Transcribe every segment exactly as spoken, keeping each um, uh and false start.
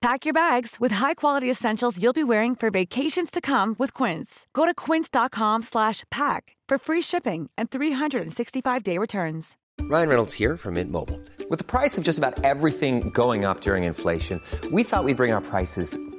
Pack your bags with high-quality essentials you'll be wearing for vacations to come with Quince. Go to quince.com slash pack for free shipping and three sixty-five day returns. Ryan Reynolds here from Mint Mobile. With the price of just about everything going up during inflation, we thought we'd bring our prices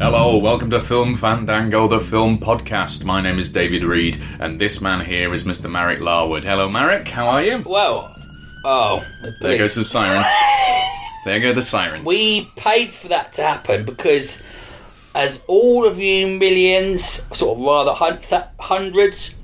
Hello, welcome to Film Fandango, the film podcast. My name is David Reed, and this man here is Mister Marek Larwood. Hello, Marek, how are you? Well, oh... There goes the sirens. There go the sirens. We paid for that to happen because, as all of you millions, sort of rather hundreds,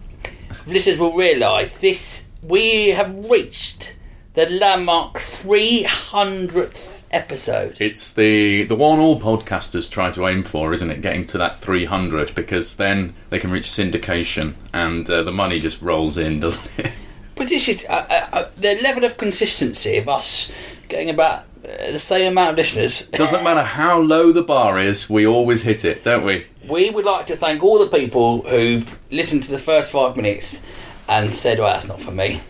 listeners will realise, this we have reached the landmark three hundredth episode. It's the the one all podcasters try to aim for, isn't it? Getting to that three hundred, because then they can reach syndication and uh, the money just rolls in, doesn't it? But this is uh, uh, the level of consistency of us getting about uh, the same amount of listeners. Doesn't matter how low the bar is, we always hit it, don't we? We would like to thank all the people who've listened to the first five minutes and said, well, that's not for me.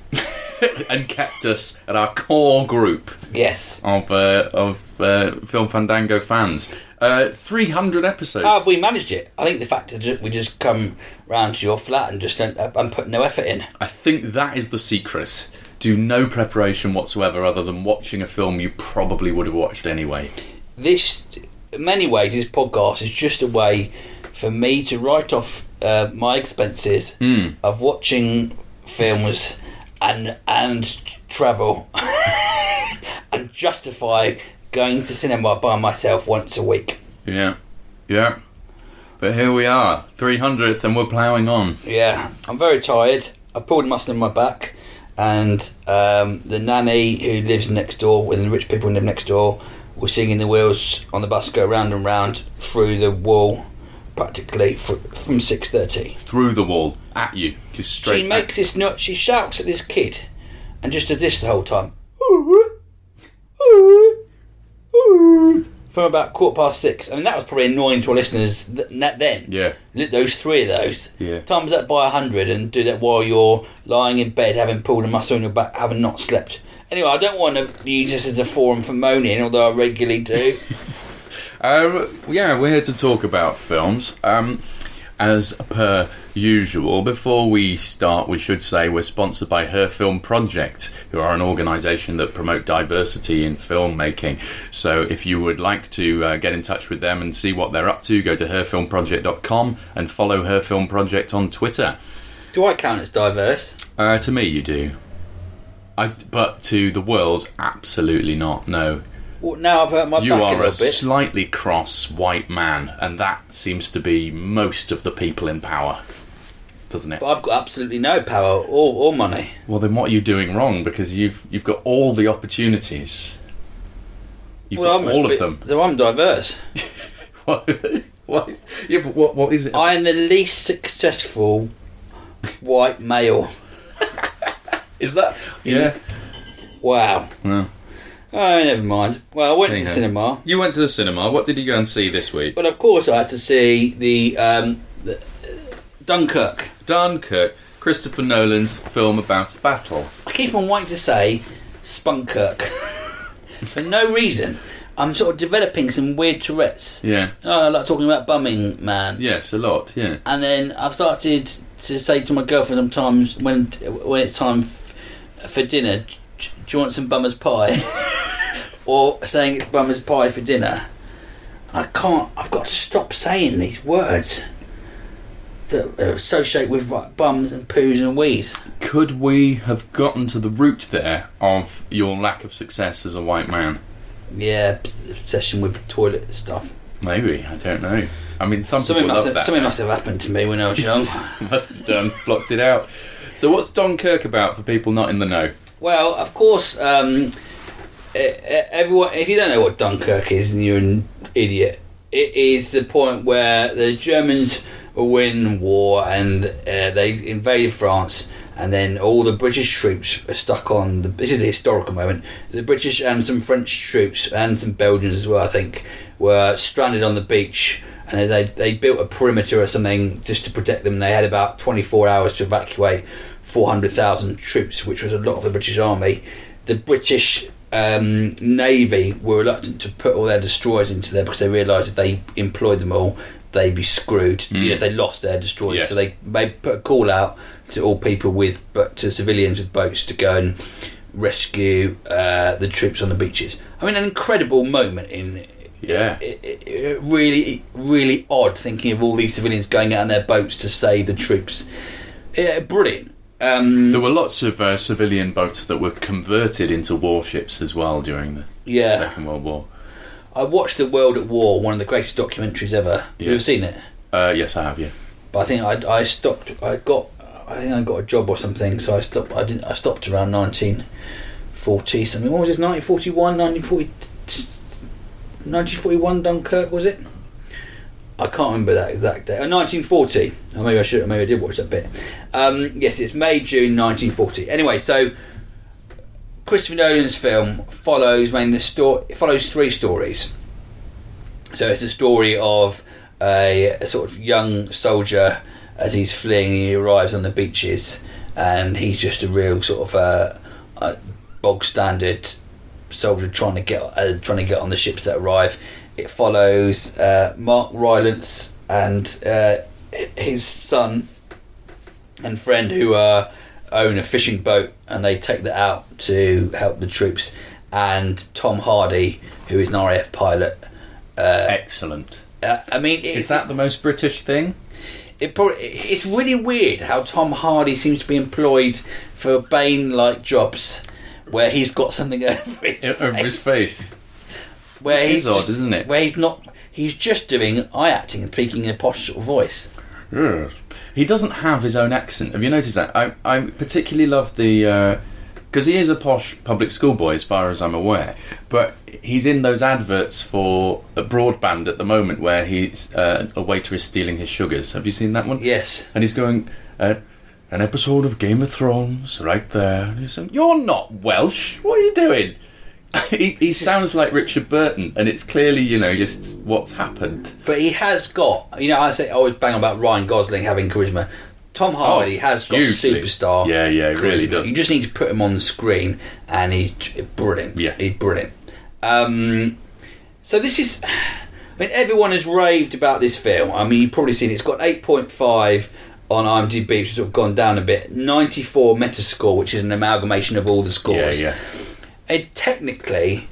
And kept us at our core group, yes, of uh, of uh, Film Fandango fans. Uh, three hundred episodes. How have we managed it? I think the fact that we just come round to your flat and just don't, uh, and put no effort in. I think that is the secret. Do no preparation whatsoever, other than watching a film you probably would have watched anyway. This, in many ways, this podcast is just a way for me to write off uh, my expenses mm. of watching films. And and travel and justify going to cinema by myself once a week. Yeah, yeah. But here we are, three hundredth, and we're ploughing on. Yeah, I'm very tired. I pulled a muscle in my back, and um, the nanny who lives next door, when the rich people live next door, was singing the wheels on the bus go round and round through the wall. Practically from six thirty through the wall at you, just straight. She makes this nut. She shouts at this kid, and just does this the whole time. From about quarter past six. I mean, that was probably annoying to our listeners th- then. Yeah, those three of those. Yeah, times that by a hundred, and do that while you're lying in bed, having pulled a muscle in your back, having not slept. Anyway, I don't want to use this as a forum for moaning, although I regularly do. Uh, yeah, we're here to talk about films, um, as per usual. Before we start, we should say we're sponsored by Her Film Project, who are an organisation that promote diversity in filmmaking. So if you would like to uh, get in touch with them and see what they're up to, go to her film project dot com and follow Her Film Project on Twitter. Do I count as diverse? Uh, to me, you do. I've, but to the world, absolutely not, no. Well, now I've hurt my you back a little bit. You are a slightly cross white man, and that seems to be most of the people in power, doesn't it? But I've got absolutely no power or, or money. Well, then what are you doing wrong? Because you've you've got all the opportunities. You've well, got I'm all of bit, them. So I'm diverse. What? What? Yeah, but what, what is it? I am the least successful white male. Is that? Yeah. Wow. Yeah. Oh, never mind. Well, I went okay. to the cinema. You went to the cinema. What did you go and see this week? Well, of course, I had to see the, um, the uh, Dunkirk. Dunkirk, Christopher Nolan's film about a battle. I keep on wanting to say Spunkirk for no reason. I'm sort of developing some weird Tourette's. Yeah. Oh, I like talking about bumming, man. Yes, a lot. Yeah. And then I've started to say to my girlfriend sometimes when when it's time f- for dinner. Do you want some bummer's pie? Or saying it's bummer's pie for dinner. I can't. I've got to stop saying these words. that are associated with like, bums and poos and wees. Could we have gotten to the root there of your lack of success as a white man? Yeah, obsession with toilet stuff. Maybe, I don't know. I mean, some something people love have, that. Something must have happened to me when I was young. Must have done, blocked it out. So what's Dunkirk about for people not in the know? Well, of course, um, everyone. If you don't know what Dunkirk is, then you're an idiot. It is the point where the Germans win war and uh, they invaded France, and then all the British troops are stuck on... The, this is the historical moment. The British and some French troops and some Belgians as well, I think, were stranded on the beach, and they they built a perimeter or something just to protect them. They had about twenty-four hours to evacuate four hundred thousand troops, which was a lot of the British army. The British um, Navy were reluctant to put all their destroyers into there because they realised if they employed them all, they'd be screwed. Mm. You know, they lost their destroyers. Yes. So they, they put a call out to all people with, but to civilians with boats to go and rescue uh, the troops on the beaches. I mean, an incredible moment in... Yeah, it, it, it really, really odd thinking of all these civilians going out on their boats to save the troops. Yeah, brilliant. Um, there were lots of uh, civilian boats that were converted into warships as well during the yeah. Second World War. I watched The World at War, one of the greatest documentaries ever. Yeah. You've seen it? Uh, yes, I have. Yeah, but I think I, I stopped. I got, I think I got a job or something, so I stopped. I didn't. I stopped around nineteen forty something. What was this? nineteen forty-one, nineteen forty. nineteen forty-one Dunkirk, was it? I can't remember that exact date. Oh, nineteen forty. Or maybe I should. Maybe I did watch that bit. Um, yes, it's May, June nineteen forty. Anyway, so Christopher Nolan's film follows mainly the story. It follows three stories. So it's the story of a, a sort of young soldier as he's fleeing. He arrives on the beaches, and he's just a real sort of uh, uh, bog standard soldier trying to get uh, trying to get on the ships that arrive. It follows uh, Mark Rylance and uh, his son and friend who uh, own a fishing boat, and they take that out to help the troops. And Tom Hardy, who is an R A F pilot. Uh, Excellent. Uh, I mean, it, is that the most British thing? It probably, it's really weird how Tom Hardy seems to be employed for Bane-like jobs, where he's got something over his face. Over his face. Where it he's is odd, just, isn't it? Where he's not... He's just doing eye acting and speaking in a posh sort of voice. Yeah. He doesn't have his own accent. Have you noticed that? I I particularly love the... Because uh, he is a posh public school boy, as far as I'm aware. But he's in those adverts for a broadband at the moment where he's uh, a waiter is stealing his sugars. Have you seen that one? Yes. And he's going... Uh, An episode of Game of Thrones, right there. You're not Welsh. What are you doing? he, he sounds like Richard Burton, and it's clearly, you know, just what's happened. But he has got, you know, I say I always bang on about Ryan Gosling having charisma. Tom Hardy oh, has got hugely. Superstar. Yeah, yeah, he really does. You just need to put him on the screen, and he's brilliant. Yeah, he's brilliant. Um, so this is, I mean, everyone has raved about this film. I mean, you've probably seen it. It's got eight point five. on IMDb, which has sort of gone down a bit. ninety-four Metascore, which is an amalgamation of all the scores. Yeah, yeah. It technically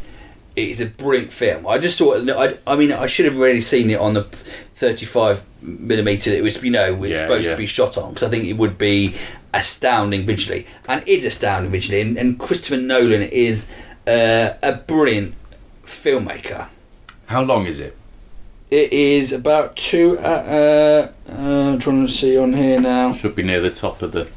it is a brilliant film. I just thought, I, I mean, I should have really seen it on the thirty-five millimeter it was, you know, it's yeah, supposed yeah. to be shot on, because I think it would be astounding visually. And it is astounding visually. And, and Christopher Nolan is uh, a brilliant filmmaker. How long is it? It is about two... Uh, uh, I'm trying to see on here now. Should be near the top of the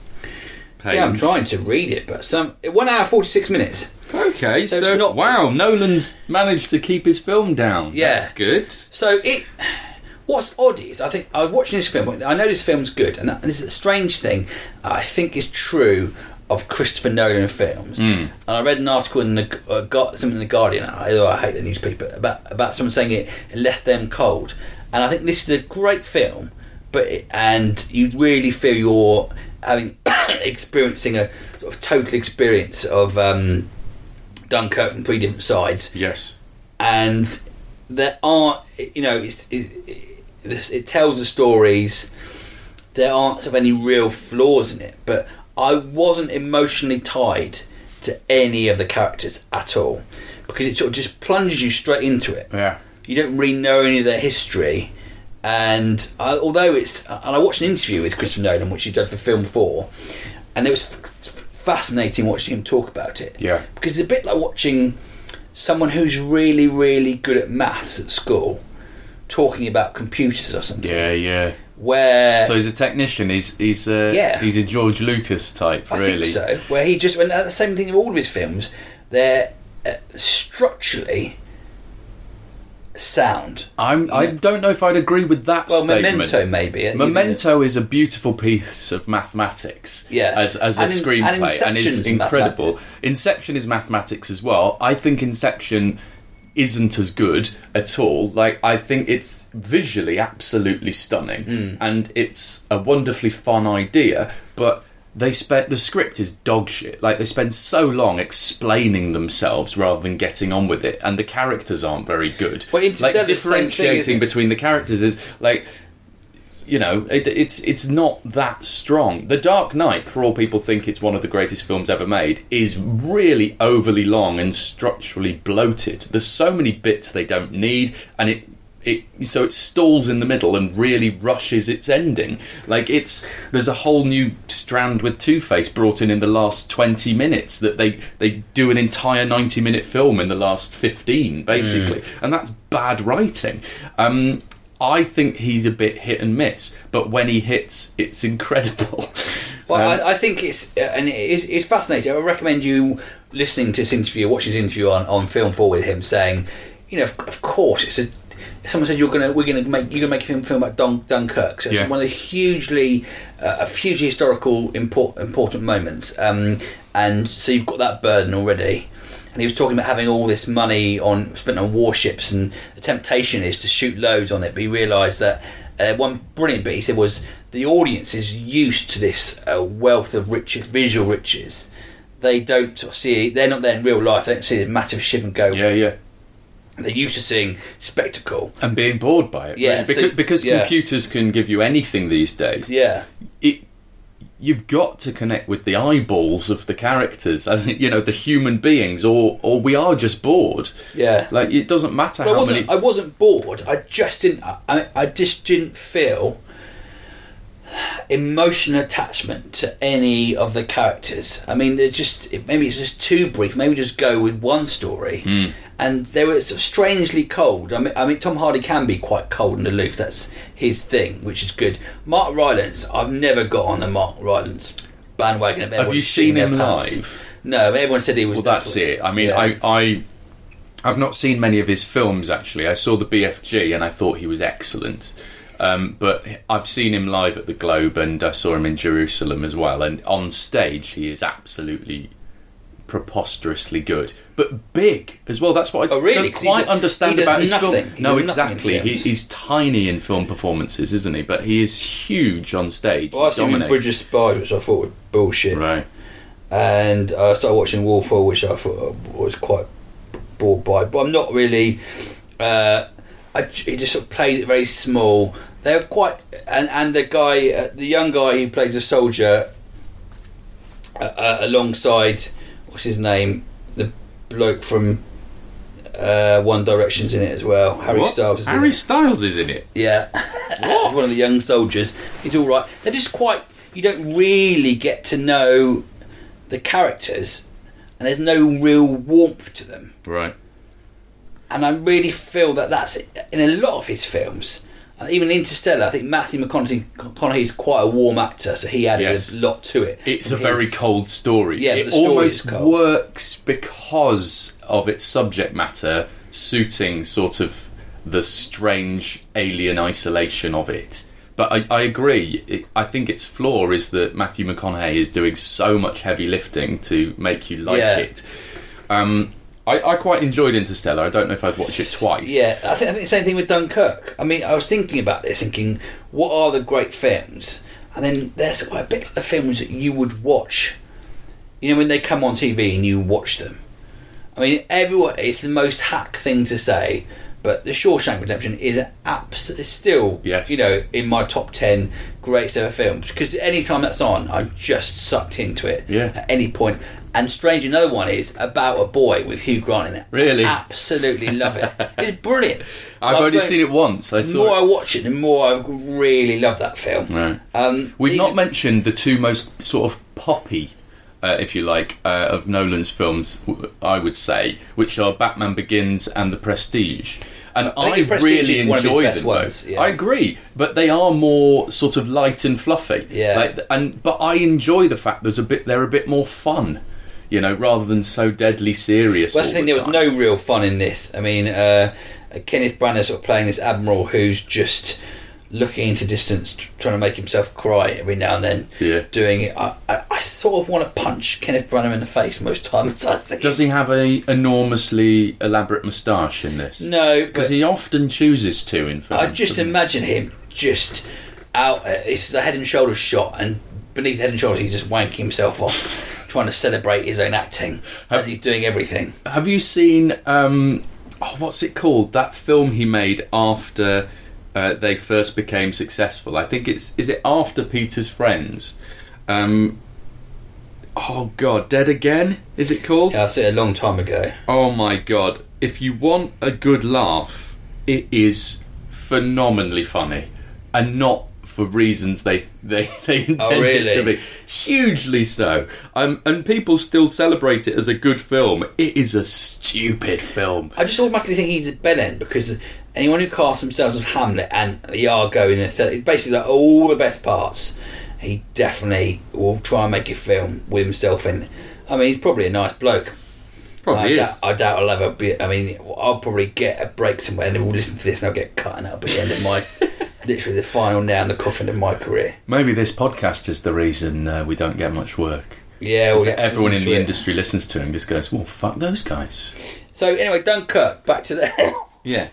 page. Yeah, I'm trying to read it, but some one hour, forty-six minutes. Okay, so... so not, wow, Nolan's managed to keep his film down. Yeah. That's good. So it... What's odd is, I think, I was watching this film, I know this film's good, and this is a strange thing I think is true of Christopher Nolan films. Mm. And I read an article in the uh, something in the Guardian, I, I hate the newspaper, about, about someone saying it left them cold. And I think this is a great film, but it, and you really feel you're having experiencing a sort of total experience of um, Dunkirk from three different sides. Yes. And there are, you know, it's... It, it, it tells the stories. There aren't sort of any real flaws in it, but I wasn't emotionally tied to any of the characters at all, because it sort of just plunges you straight into it. Yeah, you don't really know any of their history, And I, although it's, and I watched an interview with Christopher Nolan, which he did for Film four, and it was fascinating watching him talk about it. Yeah, because it's a bit like watching someone who's really, really good at maths at school talking about computers or something. Yeah, yeah. Where so he's a technician. He's he's a, yeah. he's a George Lucas type, really. I think so. Where he just went. The same thing with all of his films. They're uh, structurally sound. I'm, I don't know if I'd agree with that well, statement. Memento, maybe. Memento is a beautiful piece of mathematics yeah. as, as a in, screenplay, and, and is incredible. Math- Inception is mathematics as well. I think Inception isn't as good at all. Like, I think it's visually absolutely stunning, mm. and it's a wonderfully fun idea, but they spent the script is dog shit. Like, they spend so long explaining themselves rather than getting on with it, and the characters aren't very good. Well, like, differentiating thing, between the characters is like, you know, it, it's it's not that strong. The Dark Knight, for all people think it's one of the greatest films ever made, is really overly long and structurally bloated. There's so many bits they don't need, and it It, so it stalls in the middle and really rushes its ending. Like, it's there's a whole new strand with Two-Face brought in in the last twenty minutes that they, they do an entire ninety-minute film in the last fifteen, basically. Mm. And that's bad writing. Um, I think he's a bit hit and miss, but when he hits, it's incredible. Well, um, I, I think it's uh, and it's, it's fascinating. I recommend you listening to this interview, watching this interview on, on Film four with him saying, you know, of, of course it's a someone said you're gonna we're gonna make you're gonna make a film, film about Dun- Dunkirk. So it's yeah. one of the hugely uh, a hugely historical import, important moments, um, and so you've got that burden already. And he was talking about having all this money on spent on warships, and the temptation is to shoot loads on it. But he realised that uh, one brilliant bit he said was the audience is used to this uh, wealth of riches, visual riches. They don't see they're not there in real life. They don't see the massive ship and go. Yeah, yeah. They're used to seeing spectacle and being bored by it. Yeah, right? because, so, because yeah. computers can give you anything these days. Yeah, it, you've got to connect with the eyeballs of the characters, as in, you know, the human beings, or or we are just bored. Yeah, like it doesn't matter well, how I wasn't, many. I wasn't bored. I just didn't. I, I just didn't feel emotional attachment to any of the characters. I mean, they're just maybe it's just too brief. Maybe just go with one story. Mm. And they were strangely cold. I mean, I mean, Tom Hardy can be quite cold and aloof. That's his thing, which is good. Mark Rylance, I've never got on the Mark Rylance bandwagon. Have you seen him live? No, everyone said he was. Well, that's it. I mean, I, I, I've not seen many of his films, actually. I saw the B F G and I thought he was excellent. Um, but I've seen him live at the Globe, and I saw him in Jerusalem as well. And on stage, he is absolutely preposterously good, but big as well. That's what I oh, really? don't quite understand about his nothing. film. He no, exactly. He, he's tiny in film performances, isn't he? But he is huge on stage. Well, I saw him in Bridge of Spies, which I thought was bullshit. Right. And I started watching Warfall, which I thought I was quite bored by. But I'm not really. Uh, I, he just sort of plays it very small. They're quite. And, and the guy, uh, the young guy who plays a soldier uh, uh, alongside. What's his name? The bloke from uh, One Direction's in it as well. Harry what? Styles is Harry in it. Harry Styles is in it? Yeah. What? One of the young soldiers. He's all right. They're just quite... You don't really get to know the characters, and there's no real warmth to them. Right. And I really feel that that's in a lot of his films. Even Interstellar, I think Matthew McConaughey is quite a warm actor, so he added yes. a lot to it. It's a his... very cold story. Yeah, it the story almost is cold. Works because of its subject matter suiting sort of the strange alien isolation of it. But I, I agree. It, I think its flaw is that Matthew McConaughey is doing so much heavy lifting to make you like yeah. it. Um, I, I quite enjoyed Interstellar. I don't know if I'd watch it twice. Yeah, I think, I think the same thing with Dunkirk. I mean, I was thinking about this, thinking, what are the great films? And then there's quite a bit of the films that you would watch. You know, when they come on T V and you watch them. I mean, everyone, it's the most hack thing to say. But The Shawshank Redemption is abs- still, yes. you know, in my top ten greatest ever films. Because any time that's on, I'm just sucked into it yeah. at any point. And Strange, another one is about a boy with Hugh Grant in it. Really? I absolutely love it. It's brilliant. I've, I've only seen it once. I saw the more it. I watch it, the more I really love that film. Right. Um, We've not mentioned the two most sort of poppy, uh, if you like, uh, of Nolan's films, I would say, which are Batman Begins and The Prestige. And I, I really enjoy them both. Yeah. I agree, but they are more sort of light and fluffy. Yeah. Like, and but I enjoy the fact there's a bit they're a bit more fun. You know, rather than so deadly serious. Well, that's the thing, there was no real fun in this. I mean, uh, Kenneth Branagh sort of playing this admiral who's just looking into distance, trying to make himself cry every now and then. Yeah. Doing it. I, I, I sort of want to punch Kenneth Branagh in the face most times, I think. Does he have an enormously elaborate moustache in this? No. Because he often chooses to, in fact. I just imagine him just out. It's a head and shoulders shot, and beneath the head and shoulders, he's just wanking himself off. Trying to celebrate his own acting as he's doing everything. Have you seen um, oh, what's it called? That film he made after uh, they first became successful. I think it's is it After Peter's Friends. Um, oh God, Dead Again. Is it called? Yeah, I saw it a long time ago. Oh my God! If you want a good laugh, it is phenomenally funny, and not. For reasons they they, they intended oh, really? it to be. Hugely so. Um, and people still celebrate it as a good film. It is a stupid film. I just automatically think he's at Ben End because anyone who casts themselves as Hamlet and the Argo in the thirties, basically like all the best parts, he definitely will try and make a film with himself in. I mean, he's probably a nice bloke. Probably I, is. Doubt, I doubt I'll ever be. I mean, I'll probably get a break somewhere and we'll listen to this and I'll get cut and up at the end of my. Literally the final nail in the coffin of my career. Maybe this podcast is the reason uh, we don't get much work. Yeah, well, yeah, everyone in the it. industry listens to him and just goes, well, fuck those guys. So anyway, Dunkirk, back to there. Yeah.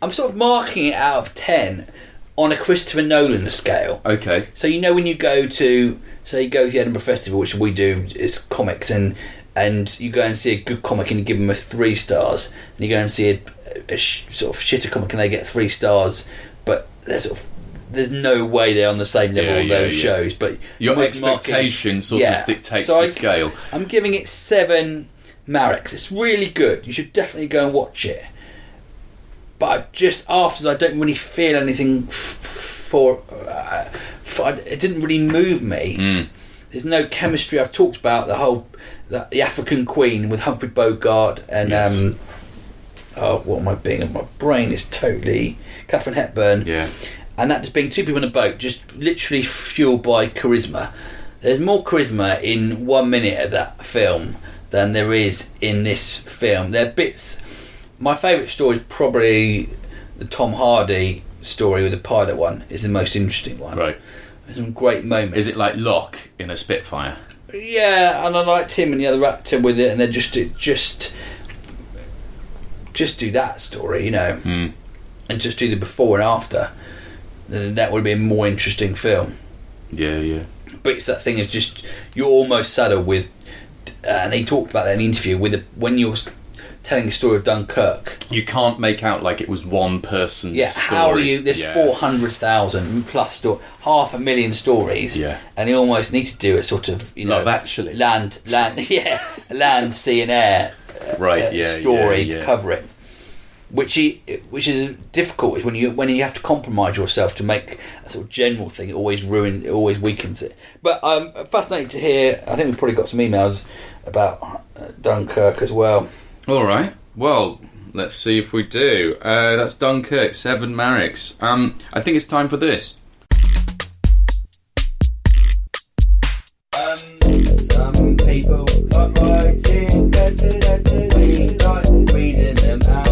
I'm sort of marking it out of ten on a Christopher Nolan scale. Okay. So you know when you go to, say you go to the Edinburgh Festival, which we do, is comics, and and you go and see a good comic and you give them a three stars, and you go and see a, a, a sh- sort of shitter comic and they get three stars, but... There's, sort of, there's no way they're on the same level yeah, of those yeah, yeah. shows. But your expectation market, sort yeah. of dictates so the I, scale. I'm giving it seven Mareks. It's really good. You should definitely go and watch it. But I just afterwards, I don't really feel anything f- for, uh, for... It didn't really move me. Mm. There's no chemistry. I've talked about the whole... The, the African Queen with Humphrey Bogart and... Yes. Um, oh, what am I being? My brain is totally... Katharine Hepburn. Yeah. And that just being two people on a boat, just literally fueled by charisma. There's more charisma in one minute of that film than there is in this film. There are bits... My favourite story is probably the Tom Hardy story with the pilot one. It's the most interesting one. Right. There's some great moments. Is it like Locke in a Spitfire? Yeah, and I liked him and the other actor with it, and they're just... It just just do that story, you know, mm. and just do the before and after, then that would be a more interesting film. Yeah, yeah. But it's that thing of just, you're almost saddled with, uh, and he talked about that in an interview, with a, when you're telling a story of Dunkirk. You can't make out like it was one person's yeah, story. Yeah, how are you, there's yeah. four hundred thousand plus, sto- half a million stories, yeah. and you almost need to do a sort of, you know, Love Actually. land, land, yeah, land, sea and air. Right, uh, yeah, story yeah, yeah. to cover it, which he, which is difficult. Is when you when you have to compromise yourself to make a sort of general thing. It always ruins, it always weakens it. But I'm um, fascinated to hear. I think we've probably got some emails about uh, Dunkirk as well. All right. Well, let's see if we do. Uh, that's Dunkirk, seven Mareks. Um, I think it's time for this. Some people are writing letters, letters, we like reading them out.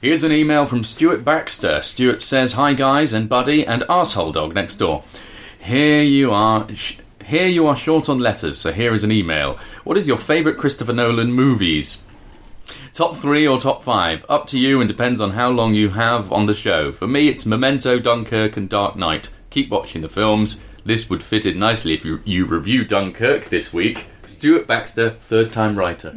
Here's an email from Stuart Baxter. Stuart says, hi guys and buddy and arsehole dog next door. Here you are... Sh- here you are short on letters, so here is an email. What is your favourite Christopher Nolan movies? Top three or top five? Up to you and depends on how long you have on the show. For me, it's Memento, Dunkirk and Dark Knight. Keep watching the films. This would fit in nicely if you, you review Dunkirk this week. Stuart Baxter, third-time writer.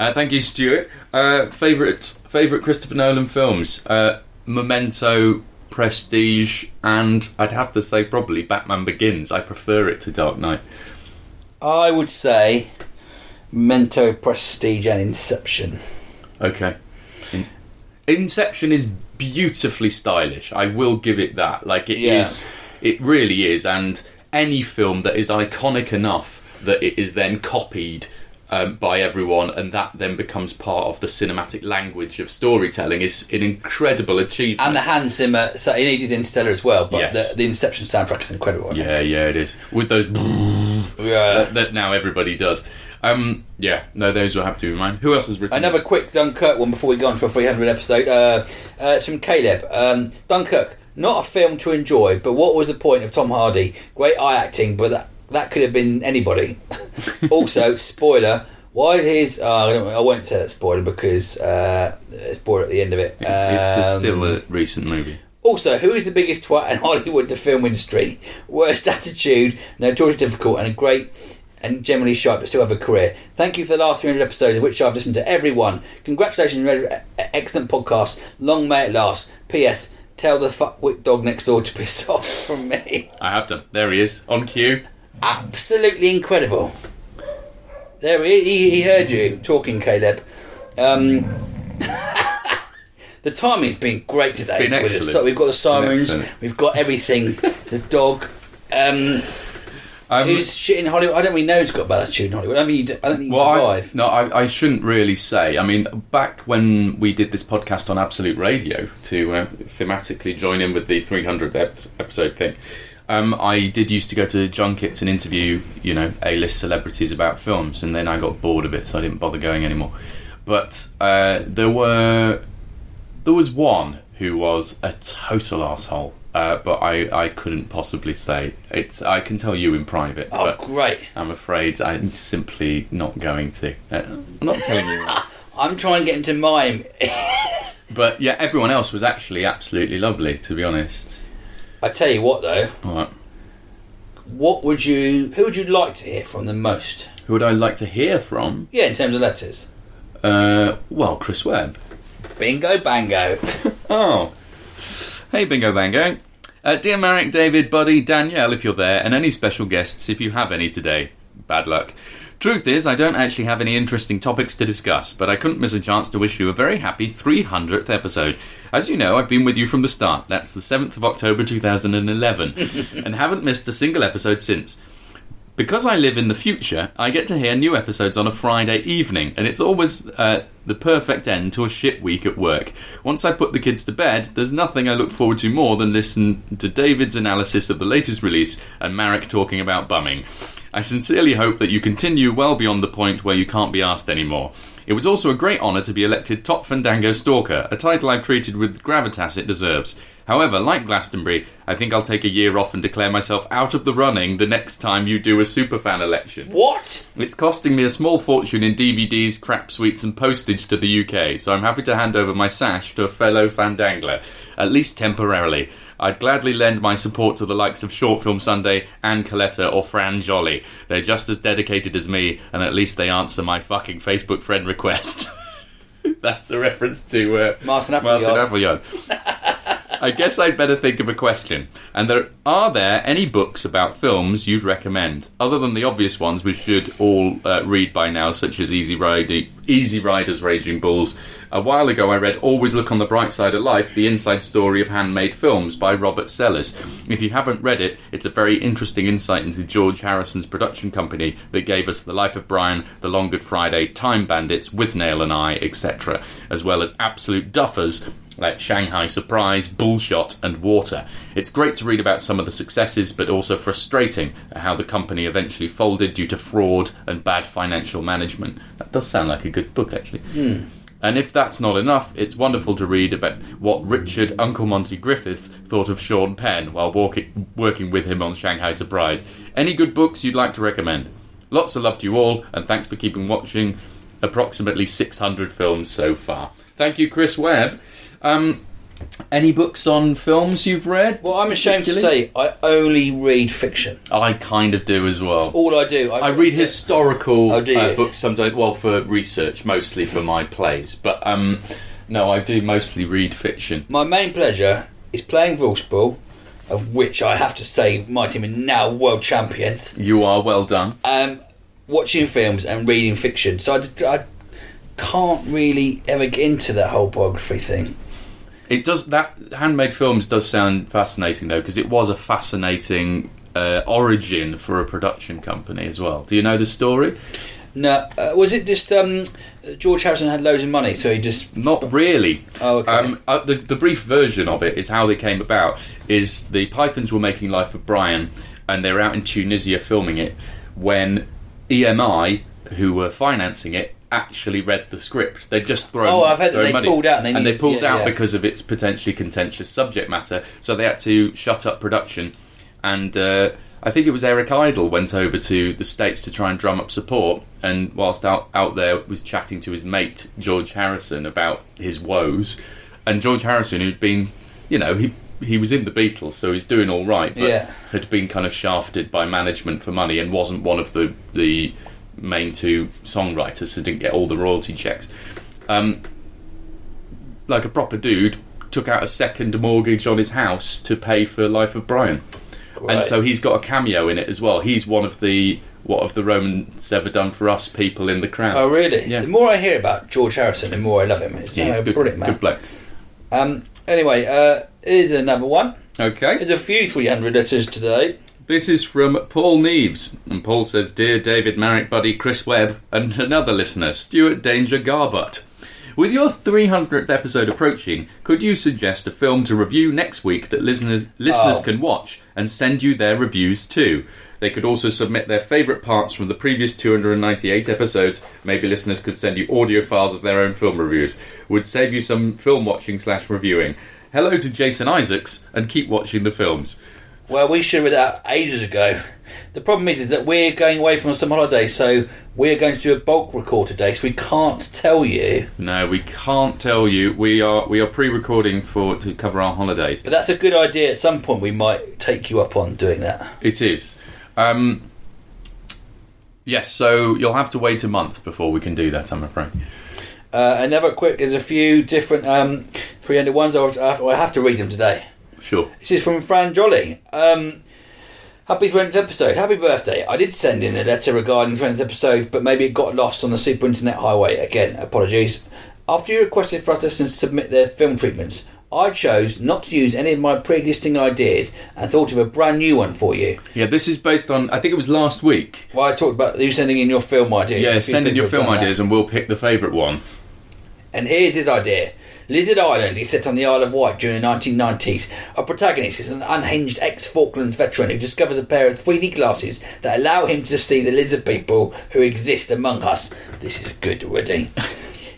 Uh, thank you, Stuart. Uh, favourite favourite Christopher Nolan films? Uh, Memento, Prestige, and I'd have to say probably Batman Begins. I prefer it to Dark Knight. I would say Memento, Prestige, and Inception. Okay. In- Inception is beautifully stylish. I will give it that. Like it yeah. is, it really is. And any film that is iconic enough that it is then copied Um, by everyone, and that then becomes part of the cinematic language of storytelling, is an incredible achievement. And the Hans Zimmer, so he did Interstellar as well, but yes. the, the Inception soundtrack is incredible. Yeah, it? yeah, it is. With those yeah. that, that now everybody does. Um, yeah, no, those will have to be mine. Who else has written? Another it? quick Dunkirk one before we go on to a three hundred episode. Uh, uh, it's from Caleb. Um, Dunkirk, not a film to enjoy, but what was the point of Tom Hardy? Great eye acting, but that. That could have been anybody. Also, spoiler, why did his... Uh, I, don't, I won't say that spoiler because uh, it's spoiler at the end of it. Um, it's a still a recent movie. Also, who is the biggest twat in Hollywood, the film industry? Worst attitude, notoriously difficult, and a great and generally shy, but still have a career. Thank you for the last three hundred episodes, of which I've listened to everyone. Congratulations, excellent podcast. Long may it last. P S. Tell the fuckwit dog next door to piss off from me. I have done. There he is, on cue. Absolutely incredible. There he, he, he heard you talking, Caleb. Um, the timing's been great today. It's been excellent. With it. So we've got the sirens, we've got everything. The dog. Um, um, who's shit in Hollywood? I don't really know who's got a bad attitude in Hollywood. I mean, I don't think you well, survive. I, no, I, I shouldn't really say. I mean, back when we did this podcast on Absolute Radio to uh, thematically join in with the three hundredth episode thing. Um, I did used to go to junkets and interview, you know, A-list celebrities about films, and then I got bored of it, so I didn't bother going anymore. But uh, there were, there was one who was a total asshole, uh, but I, I couldn't possibly say it. I can tell you in private. Oh, but great! I'm afraid I'm simply not going to. Uh, I'm not telling you. I'm trying to get into mime. But yeah, everyone else was actually absolutely lovely, to be honest. I tell you what, though. All right. What would you? Who would you like to hear from the most? Who would I like to hear from? Yeah, in terms of letters. Uh, well, Chris Webb. Bingo bango. Oh, hey, bingo bango. Uh, dear Marek, David, Buddy, Danielle, if you're there, and any special guests, if you have any today. Bad luck. Truth is, I don't actually have any interesting topics to discuss, but I couldn't miss a chance to wish you a very happy three hundredth episode. As you know, I've been with you from the start. That's the seventh of October two thousand eleven, and haven't missed a single episode since. Because I live in the future, I get to hear new episodes on a Friday evening, and it's always uh, the perfect end to a shit week at work. Once I put the kids to bed, there's nothing I look forward to more than listen to David's analysis of the latest release and Marek talking about bumming. I sincerely hope that you continue well beyond the point where you can't be asked anymore. It was also a great honour to be elected Top Fandango Stalker, a title I've treated with the gravitas it deserves. However, like Glastonbury, I think I'll take a year off and declare myself out of the running the next time you do a superfan election. What? It's costing me a small fortune in D V Ds, crap suites and postage to the U K, so I'm happy to hand over my sash to a fellow Fandangler, at least temporarily. I'd gladly lend my support to the likes of Short Film Sunday, Anne Coletta or Fran Jolly. They're just as dedicated as me, and at least they answer my fucking Facebook friend request. That's a reference to uh, Martin Appleyard. Martin Appleyard. I guess I'd better think of a question. And there, are there any books about films you'd recommend, other than the obvious ones we should all uh, read by now, such as Easy Ride, Easy Riders, Raging Bulls? A while ago I read Always Look on the Bright Side of Life, The Inside Story of Handmade Films by Robert Sellers. If you haven't read it, it's a very interesting insight into George Harrison's production company that gave us The Life of Brian, The Long Good Friday, Time Bandits, With Nail and I, et cetera, as well as absolute duffers like Shanghai Surprise, Bullshot and Water. It's great to read about some of the successes, but also frustrating how the company eventually folded due to fraud and bad financial management. That does sound like a good book, actually. Mm. And if that's not enough, it's wonderful to read about what Richard Uncle Monty Griffiths thought of Sean Penn while walking, working with him on Shanghai Surprise. Any good books you'd like to recommend? Lots of love to you all, and thanks for keeping watching. Approximately six hundred films so far. Thank you, Chris Webb. Um, Any books on films you've read? Well, I'm ashamed to say I only read fiction. I kind of do as well. That's all I do. I, I read historical oh, do uh, books sometimes, well, for research, mostly for my plays. But um, no, I do mostly read fiction. My main pleasure is playing Vilspool, of which I have to say my team are now world champions. You are, well done. Um, watching films and reading fiction. So I, I can't really ever get into that whole biography thing. It does. That Handmade Films does sound fascinating, though, because it was a fascinating uh, origin for a production company as well. Do you know the story? No. Uh, was it just um, George Harrison had loads of money, so he just... Not really. Oh, okay. Um, uh, the, the brief version of it is how they came about, is the Pythons were making Life of Brian, and they were out in Tunisia filming it, when E M I, who were financing it, actually read the script. They'd just thrown oh I've heard that they money. pulled out and they, and need, they pulled yeah, out yeah. because of its potentially contentious subject matter, so they had to shut up production, and uh, I think it was Eric Idle went over to the States to try and drum up support, and whilst out, out there was chatting to his mate George Harrison about his woes, and George Harrison, who'd been, you know, he he was in the Beatles, so he's doing all right, but yeah. had been kind of shafted by management for money and wasn't one of the the main two songwriters, so didn't get all the royalty checks. Um, like a proper dude, took out a second mortgage on his house to pay for Life of Brian. Right. And so he's got a cameo in it as well. He's one of the what have the Romans ever done for us people in the crowd. Oh, really? Yeah. The more I hear about George Harrison, the more I love him. He's, yeah, he's a good, brilliant man. Good bloke. Um, anyway, uh, here's another one. Okay. There's a few three hundred letters today. This is from Paul Neves, and Paul says, Dear David, Marek, buddy, Chris Webb, and another listener, Stuart Danger Garbutt. With your three hundredth episode approaching, could you suggest a film to review next week that listeners listeners oh. can watch and send you their reviews too? They could also submit their favourite parts from the previous two hundred ninety-eight episodes. Maybe listeners could send you audio files of their own film reviews. Would save you some film watching slash reviewing. Hello to Jason Isaacs, and keep watching the films. Well, we should have read that ages ago. The problem is, is that we're going away from some holiday, so we're going to do a bulk record today, so we can't tell you. No, we can't tell you. We are we are pre-recording for to cover our holidays. But that's a good idea. At some point, we might take you up on doing that. It is. Um, yes, so you'll have to wait a month before we can do that, I'm afraid. Uh, another quick, there's a few different um, three hundred ones. I have to read them today. Sure. This is from Fran Jolly. Um, happy twentieth episode. Happy birthday. I did send in a letter regarding the twentieth episode, but maybe it got lost on the super internet highway. Again, apologies. After you requested for us to submit their film treatments, I chose not to use any of my pre-existing ideas and thought of a brand new one for you. Yeah, this is based on, I think it was last week. Well, I talked about you sending in your film ideas. Yeah, send in your film ideas that. And we'll pick the favourite one. And here's his idea. Lizard Island is set on the Isle of Wight during the nineteen nineties. Our protagonist is an unhinged ex-Falklands veteran who discovers a pair of three D glasses that allow him to see the lizard people who exist among us. This is good already.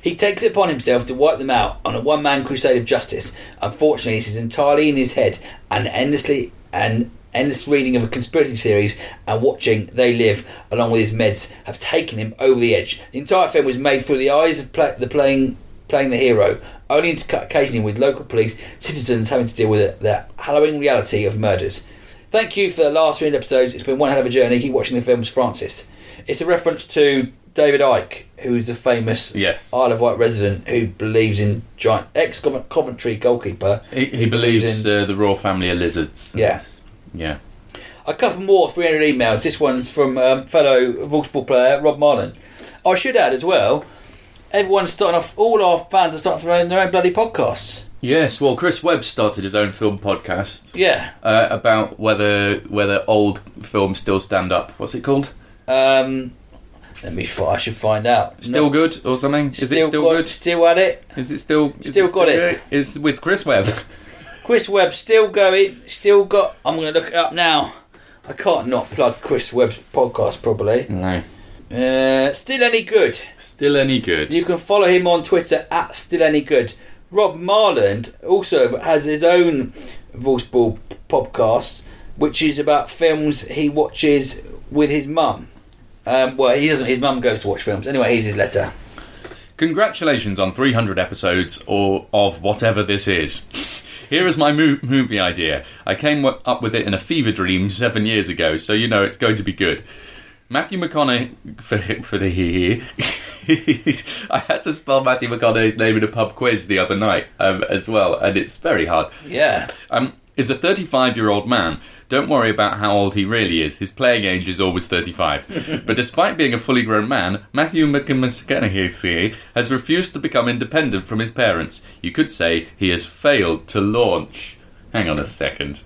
He takes it upon himself to wipe them out on a one-man crusade of justice. Unfortunately, this is entirely in his head, and endlessly and endless reading of conspiracy theories and watching They Live, along with his meds, have taken him over the edge. The entire film was made through the eyes of play, the playing playing the hero, only intercut occasionally with local police, citizens having to deal with the harrowing reality of murders. Thank you for the last three episodes. It's been one hell of a journey. Keep watching the films, Francis. It's a reference to David Icke, who is the famous yes. Isle of Wight resident who believes in giant ex-Coventry goalkeeper. He, he believes in uh, the royal family of lizards. Yeah. Yeah. A couple more three hundred emails. This one's from um, fellow Wolfsball player Rob Marland. I should add as well, everyone's starting off, all our fans are starting off their own bloody podcasts. Yes, well, Chris Webb started his own film podcast. Yeah. Uh, about whether whether old films still stand up. What's it called? Um, let me find, I should find out. Still no. Good or something? Still is it still got, good? Still at it? Is it still... Is still it got still it. Good? It's with Chris Webb. Chris Webb, still going, still got... I'm going to look it up now. I can't not plug Chris Webb's podcast, probably. No. Uh, Still Any Good. Still Any Good. You can follow him on Twitter at Still Any Good. Rob Marland also has his own Voiceball podcast, which is about films he watches with his mum. Um, well, he doesn't. His mum goes to watch films. Anyway, here's his letter. Congratulations on three hundred episodes or of whatever this is. Here is my mo- movie idea. I came w- up with it in a fever dream seven years ago, so you know it's going to be good. Matthew McConaughey... For, for the... I had to spell Matthew McConaughey's name in a pub quiz the other night um, as well, and it's very hard. Yeah. Um, is a thirty-five-year-old man. Don't worry about how old he really is. His playing age is always thirty-five. But despite being a fully grown man, Matthew McConaughey has refused to become independent from his parents. You could say he has failed to launch. Hang on a second.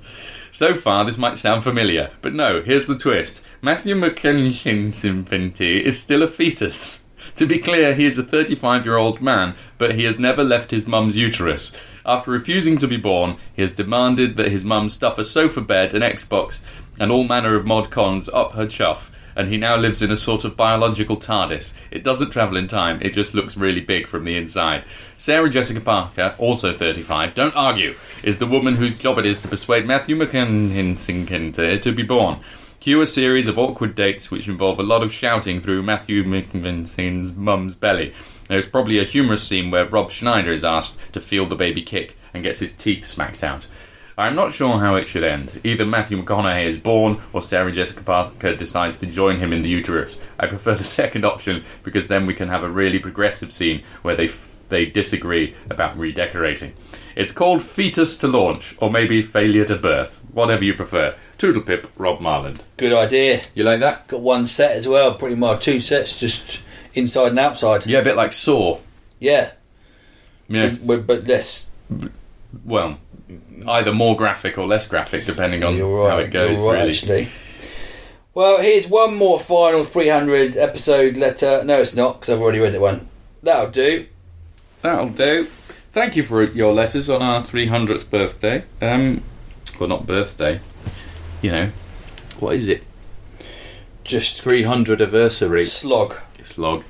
So far, this might sound familiar, but no, here's the twist. Matthew McConaughey is still a fetus. To be clear, he is a thirty-five-year-old man, but he has never left his mum's uterus. After refusing to be born, he has demanded that his mum stuff a sofa bed, an Xbox, and all manner of mod cons up her chuff, and he now lives in a sort of biological TARDIS. It doesn't travel in time, it just looks really big from the inside. Sarah Jessica Parker, also thirty-five, don't argue, is the woman whose job it is to persuade Matthew McConaughey to be born. Cue a series of awkward dates which involve a lot of shouting through Matthew McConaughey's mum's belly. There's probably a humorous scene where Rob Schneider is asked to feel the baby kick and gets his teeth smacked out. I'm not sure how it should end. Either Matthew McConaughey is born or Sarah Jessica Parker decides to join him in the uterus. I prefer the second option because then we can have a really progressive scene where they f- they disagree about redecorating. It's called Fetus to Launch, or maybe Failure to Birth. Whatever you prefer. Toodle pip, Rob Marland. Good idea. You like that? Got one set as well, pretty much two sets, just... inside and outside. Yeah, a bit like Saw. Yeah. Yeah. But, but, but less... Well, either more graphic or less graphic, depending on right, how it goes, right, really. Actually. Well, here's one more final three hundred episode letter. No, it's not, because I've already read it one. That'll do. That'll do. Thank you for your letters on our three hundredth birthday. Um, well, not birthday. You know, what is it? Just... three hundred anniversary. Slog. Slog.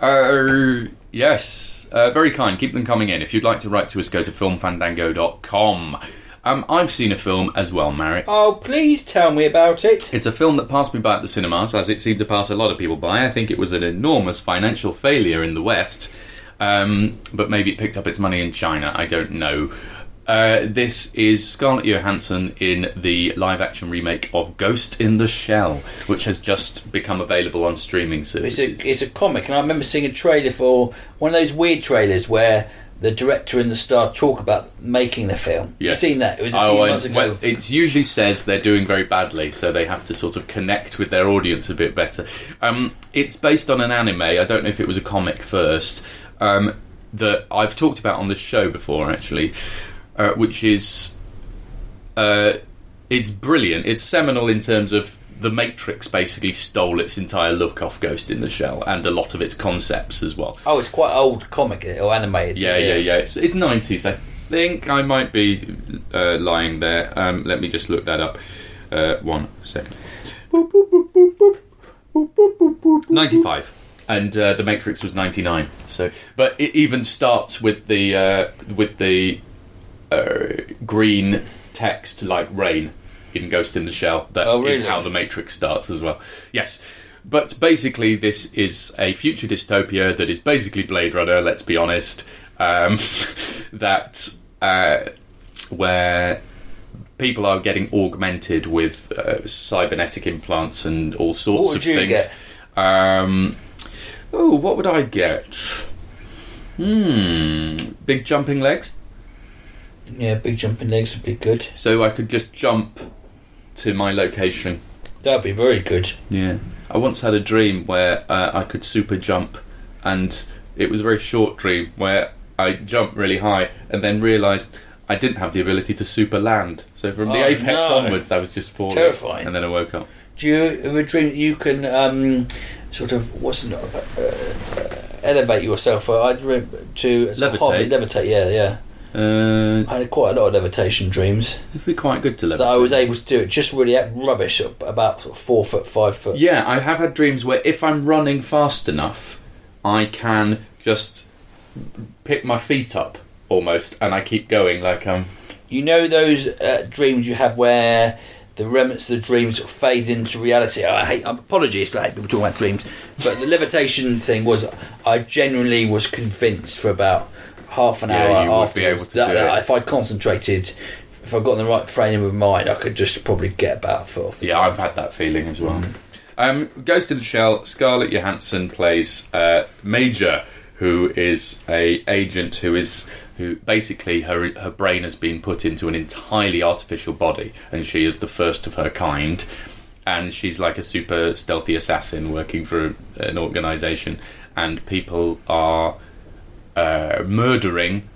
Uh, yes, uh, very kind. Keep them coming in. If you'd like to write to us, go to film fandango dot com. Um, I've seen a film as well, Marek. Oh, please tell me about it. It's a film that passed me by at the cinemas, as it seemed to pass a lot of people by. I think it was an enormous financial failure in the West, um, but maybe it picked up its money in China. I don't know. Uh, this is Scarlett Johansson in the live-action remake of Ghost in the Shell, which has just become available on streaming services. It's a, it's a comic, and I remember seeing a trailer for one of those weird trailers where the director and the star talk about making the film. Yes. You've seen that? It was a few oh, months ago. Well, it usually says they're doing very badly, so they have to sort of connect with their audience a bit better. Um, it's based on an anime. I don't know if it was a comic first, um, that I've talked about on the show before, actually. Uh, which is, uh, it's brilliant. It's seminal in terms of The Matrix basically stole its entire look off Ghost in the Shell and a lot of its concepts as well. Oh, it's quite old comic or animated. Yeah, yeah, yeah. yeah. It's, it's nineties. I think I might be uh, lying there. Um, let me just look that up. Uh, one second. ninety-five. And uh, The Matrix was ninety-nine. So, but it even starts with the uh, with the. Uh, green text like rain in Ghost in the Shell. That oh, really? Is how The Matrix starts as well. Yes, but basically this is a future dystopia that is basically Blade Runner, let's be honest, um, that uh, where people are getting augmented with uh, cybernetic implants and all sorts of things. What would you get? Um, oh, what would I get? Hmm, big jumping legs? Yeah, big jumping legs would be good. So I could just jump to my location. That'd be very good. Yeah. I once had a dream where uh, I could super jump, and it was a very short dream where I jumped really high and then realised I didn't have the ability to super land. So from the oh, apex no. onwards, I was just falling. Terrifying. And then I woke up. Do you ever dream that you can um, sort of, what's it, uh, elevate yourself? I dream to levitate. Hobby, levitate, yeah, yeah. Uh, I had quite a lot of levitation dreams. It'd be quite good to levitate. That I was able to do it just really rubbish, about sort of four foot, five foot. Yeah, I have had dreams where if I'm running fast enough, I can just pick my feet up almost, and I keep going like um. You know those uh, dreams you have where the remnants of the dreams sort of fade into reality. I hate. Apologies, I hate people talking about dreams, but the levitation thing was I genuinely was convinced for about half an hour yeah, you afterwards. Would be able to that, do that, it. If I concentrated, if I got in the right frame of mind, I could just probably get about four. Yeah, I've had that feeling as well. Mm. Um, Ghost in the Shell, Scarlett Johansson plays uh, Major, who is a agent who is who basically her her brain has been put into an entirely artificial body, and she is the first of her kind. And she's like a super stealthy assassin working for an organisation, and people are uh, murdering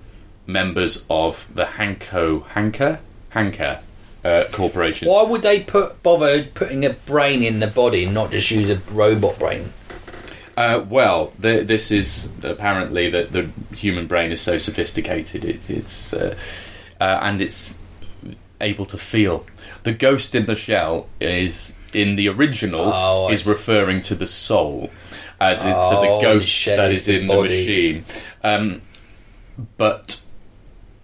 members of the Hanko Hanker Hanker uh, corporation. Why would they put bother putting a brain in the body, and not just use a robot brain? Uh, well, the, this is apparently that the human brain is so sophisticated, it, it's uh, uh, and it's able to feel. The Ghost in the Shell is. In the original, oh, is referring to the soul, as in, oh, so the ghost that is in the, the machine. Um, but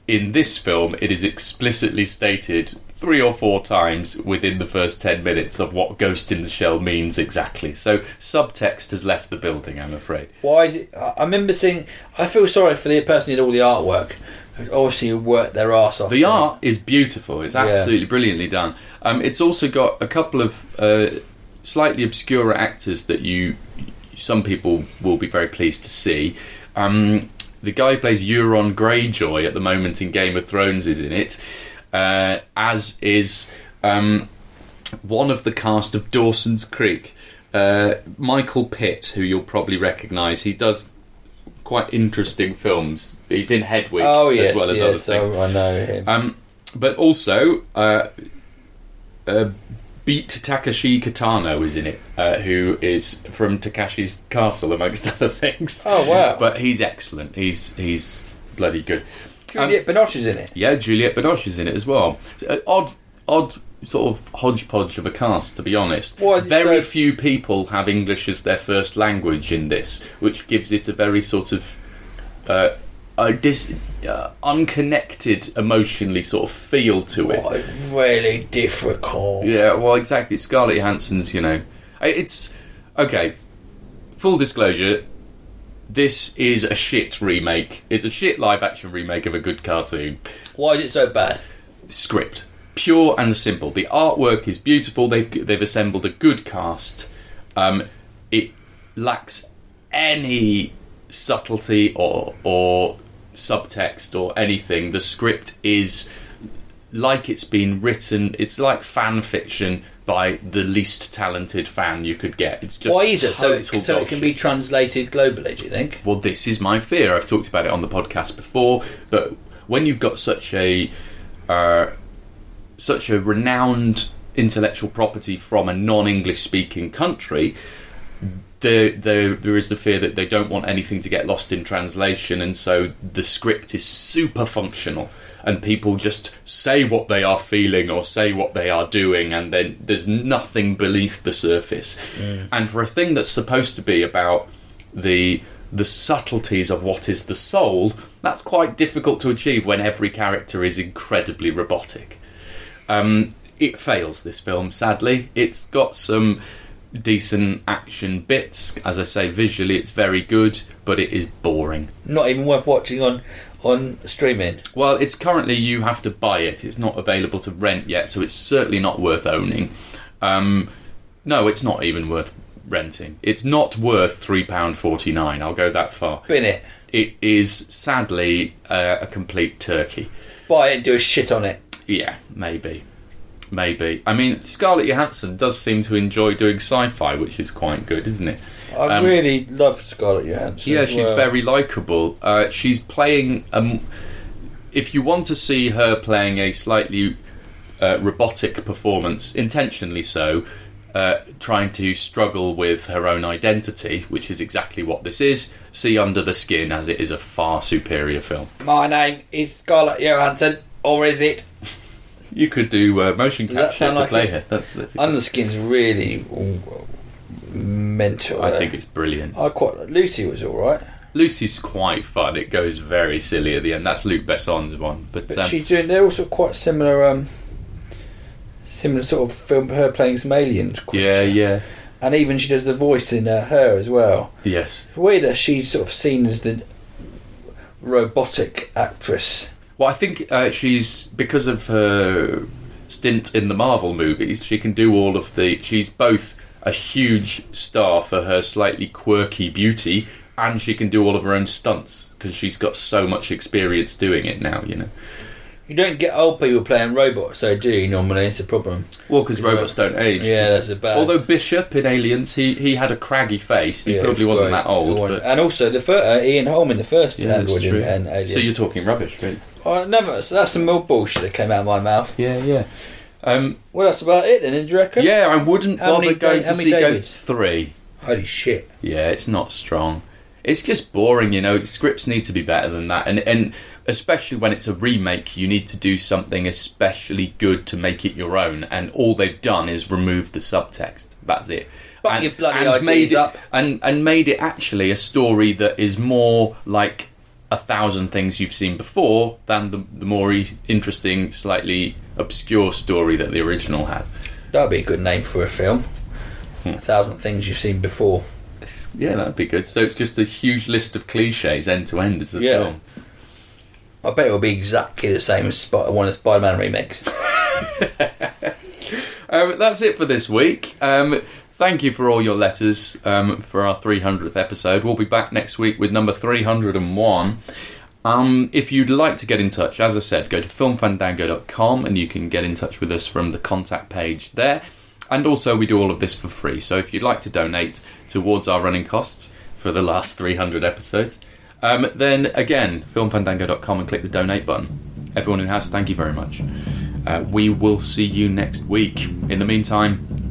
in this film, it is explicitly stated three or four times within the first ten minutes of what Ghost in the Shell means exactly. So subtext has left the building, I'm afraid. Why? Is it, I remember seeing. I feel sorry for the person who did all the artwork. Obviously worked their arse off. The art is beautiful. It's absolutely yeah. brilliantly done. Um, it's also got a couple of uh, slightly obscure actors that you, some people will be very pleased to see. Um, the guy who plays Euron Greyjoy at the moment in Game of Thrones is in it, uh, as is um, one of the cast of Dawson's Creek, uh, Michael Pitt, who you'll probably recognise. He does quite interesting films. He's in Hedwig oh, yes, as well as yes, other things. Oh, I know him. Um, but also, uh, uh, Beat Takashi Kitano is in it, uh, who is from Takashi's Castle, amongst other things. Oh, wow. But he's excellent. He's he's bloody good. Juliette um, Binoche is in it. Yeah, Juliette Binoche is in it as well. It's an odd, odd sort of hodgepodge of a cast, to be honest. Very so- few people have English as their first language in this, which gives it a very sort of... Uh, A dis- uh, unconnected, emotionally sort of feel to it. Oh, really difficult. Yeah, well, exactly. Scarlett Johansson's, you know, it's okay. Full disclosure: this is a shit remake. It's a shit live-action remake of a good cartoon. Why is it so bad? Script, pure and simple. The artwork is beautiful. They've they've assembled a good cast. Um, it lacks any subtlety or or. subtext or anything. The script is like it's been written. It's like fan fiction by the least talented fan you could get. It's just why is it so? So it can be translated globally. Do you think? Well, this is my fear. I've talked about it on the podcast before, but when you've got such a uh, such a renowned intellectual property from a non-English speaking country. The, the, there is the fear that they don't want anything to get lost in translation, and so the script is super functional and people just say what they are feeling or say what they are doing, and then there's nothing beneath the surface. Mm. And for a thing that's supposed to be about the the subtleties of what is the soul, that's quite difficult to achieve when every character is incredibly robotic. Um, it fails, this film, sadly. It's got some... decent action bits. As I say, visually it's very good, but it is boring. Not even worth watching on on streaming. Well, it's currently, you have to buy it. It's not available to rent yet, so it's certainly not worth owning. Um, no, it's not even worth renting. It's not worth three pounds forty-nine. I'll go that far. Bin it. It is sadly uh, a complete turkey. Buy it and do a shit on it. Yeah, maybe. Maybe. I mean, Scarlett Johansson does seem to enjoy doing sci-fi, which is quite good, isn't it? I um, really love Scarlett Johansson. Yeah, she's well. very likeable. Uh, she's playing... Um, if you want to see her playing a slightly uh, robotic performance, intentionally so, uh, trying to struggle with her own identity, which is exactly what this is, see Under the Skin, as it is a far superior film. My name is Scarlett Johansson, or is it... You could do uh, motion capture to like play here. That's, that's Under the Skin's really mental. I though. think it's brilliant. I quite Lucy was all right. Lucy's quite fun. It goes very silly at the end. That's Luc Besson's one, but, but um, she's doing. They're also quite similar, um, similar sort of film. Her playing some aliens. Yeah, yeah. And even she does the voice in uh, Her as well. Yes. It's weird that she's sort of seen as the robotic actress. Well, I think uh, she's, because of her stint in the Marvel movies, she can do all of the... She's both a huge star for her slightly quirky beauty, and she can do all of her own stunts, because she's got so much experience doing it now, you know. You don't get old people playing robots, though, do you, normally? It's a problem. Well, because robots don't age. Yeah, that's a bad... Although Bishop in Aliens, he, he had a craggy face. He yeah, probably wasn't right. that old. But... And also, the fir- uh, Ian Holm, the first yeah, Android in and Aliens. So you're talking rubbish, right? Oh, never. So that's some more bullshit that came out of my mouth. Yeah, yeah. Um, well, that's about it, then, do you reckon? Yeah, I wouldn't how bother going da- to see Davids? Goat three. Holy shit. Yeah, it's not strong. It's just boring, you know. The scripts need to be better than that. And... and especially when it's a remake, you need to do something especially good to make it your own, and all they've done is remove the subtext. That's it. But and, your bloody and ideas made it, up. And, and made it actually a story that is more like a thousand things you've seen before than the, the more e- interesting, slightly obscure story that the original had. That would be a good name for a film. Hmm. A thousand things you've seen before. Yeah, that would be good. So it's just a huge list of cliches end to end of the yeah. film. I bet it'll be exactly the same as one of the Spider-Man remakes. um, that's it for this week. Um, thank you for all your letters um, for our three hundredth episode. We'll be back next week with number three hundred one. Um, if you'd like to get in touch, as I said, go to film fandango dot com and you can get in touch with us from the contact page there. And also we do all of this for free. So if you'd like to donate towards our running costs for the last three hundred episodes... Um, then again, film fandango dot com and click the donate button. Everyone who has, thank you very much. Uh, we will see you next week. In the meantime,